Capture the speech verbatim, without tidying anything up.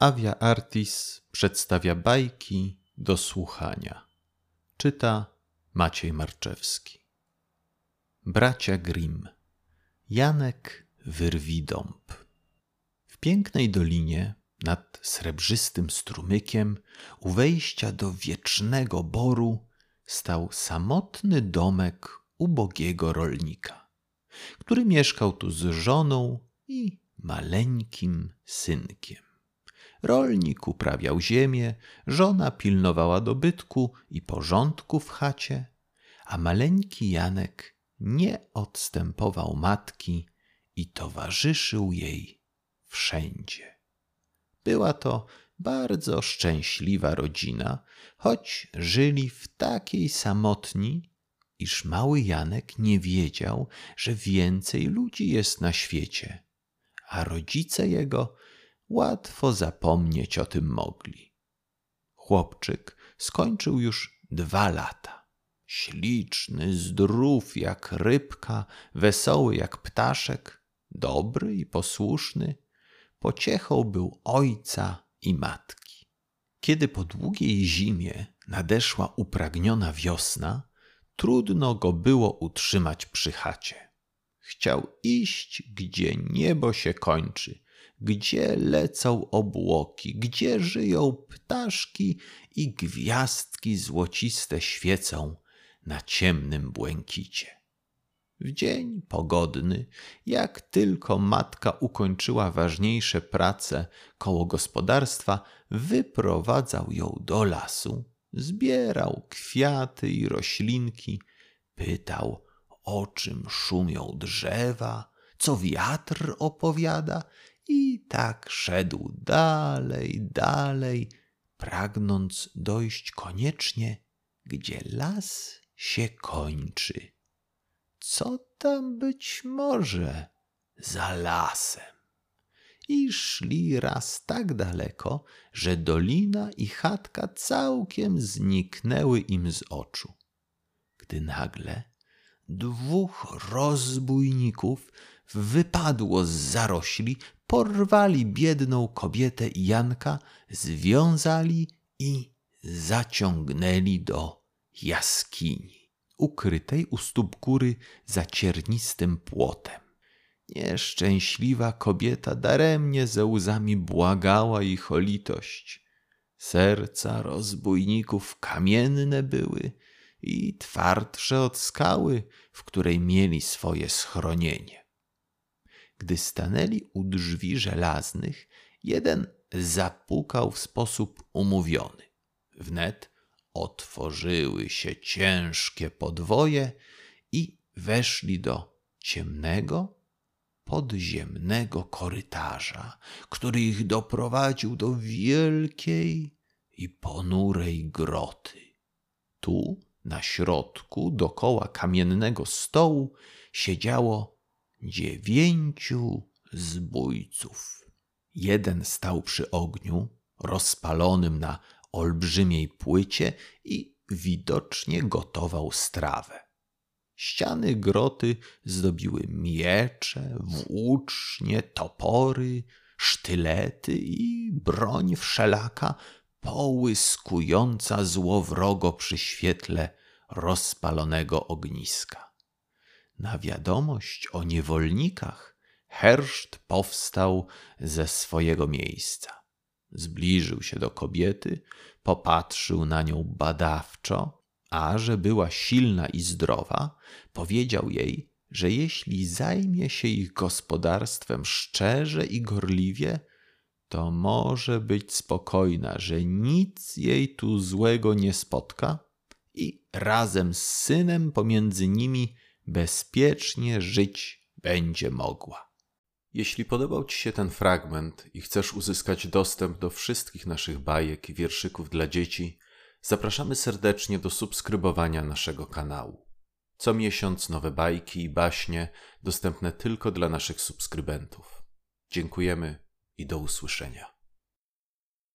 Avia Artis przedstawia bajki do słuchania. Czyta Maciej Marczewski. Bracia Grimm. Janek Wyrwidąb. W pięknej dolinie nad srebrzystym strumykiem u wejścia do wiecznego boru stał samotny domek ubogiego rolnika, który mieszkał tu z żoną i maleńkim synkiem. Rolnik uprawiał ziemię, żona pilnowała dobytku i porządku w chacie, a maleńki Janek nie odstępował matki i towarzyszył jej wszędzie. Była to bardzo szczęśliwa rodzina, choć żyli w takiej samotni, iż mały Janek nie wiedział, że więcej ludzi jest na świecie, a rodzice jego łatwo zapomnieć o tym mogli. Chłopczyk skończył już dwa lata. Śliczny, zdrów jak rybka, wesoły jak ptaszek, dobry i posłuszny, pociechą był ojca i matki. Kiedy po długiej zimie nadeszła upragniona wiosna, trudno go było utrzymać przy chacie. Chciał iść, gdzie niebo się kończy, gdzie lecą obłoki, gdzie żyją ptaszki i gwiazdki złociste świecą na ciemnym błękicie. W dzień pogodny, jak tylko matka ukończyła ważniejsze prace koło gospodarstwa, wyprowadzał ją do lasu, zbierał kwiaty i roślinki, pytał, o czym szumią drzewa, co wiatr opowiada, i tak szedł dalej, dalej, pragnąc dojść koniecznie, gdzie las się kończy. Co tam być może za lasem? I szli raz tak daleko, że dolina i chatka całkiem zniknęły im z oczu. Gdy nagle dwóch rozbójników wypadło z zarośli, porwali biedną kobietę i Janka, związali i zaciągnęli do jaskini, ukrytej u stóp góry za ciernistym płotem. Nieszczęśliwa kobieta daremnie ze łzami błagała ich o litość. Serca rozbójników kamienne były i twardsze od skały, w której mieli swoje schronienie. Gdy stanęli u drzwi żelaznych, jeden zapukał w sposób umówiony. Wnet otworzyły się ciężkie podwoje i weszli do ciemnego, podziemnego korytarza, który ich doprowadził do wielkiej i ponurej groty. Tu, na środku, dokoła kamiennego stołu, siedziało dziewięciu zbójców. Jeden stał przy ogniu, rozpalonym na olbrzymiej płycie i widocznie gotował strawę. Ściany groty zdobiły miecze, włócznie, topory, sztylety i broń wszelaka, połyskująca złowrogo przy świetle rozpalonego ogniska. Na wiadomość o niewolnikach herszt powstał ze swojego miejsca. Zbliżył się do kobiety, popatrzył na nią badawczo, a że była silna i zdrowa, powiedział jej, że jeśli zajmie się ich gospodarstwem szczerze i gorliwie, to może być spokojna, że nic jej tu złego nie spotka i razem z synem pomiędzy nimi bezpiecznie żyć będzie mogła. Jeśli podobał Ci się ten fragment i chcesz uzyskać dostęp do wszystkich naszych bajek i wierszyków dla dzieci, zapraszamy serdecznie do subskrybowania naszego kanału. Co miesiąc nowe bajki i baśnie dostępne tylko dla naszych subskrybentów. Dziękujemy i do usłyszenia.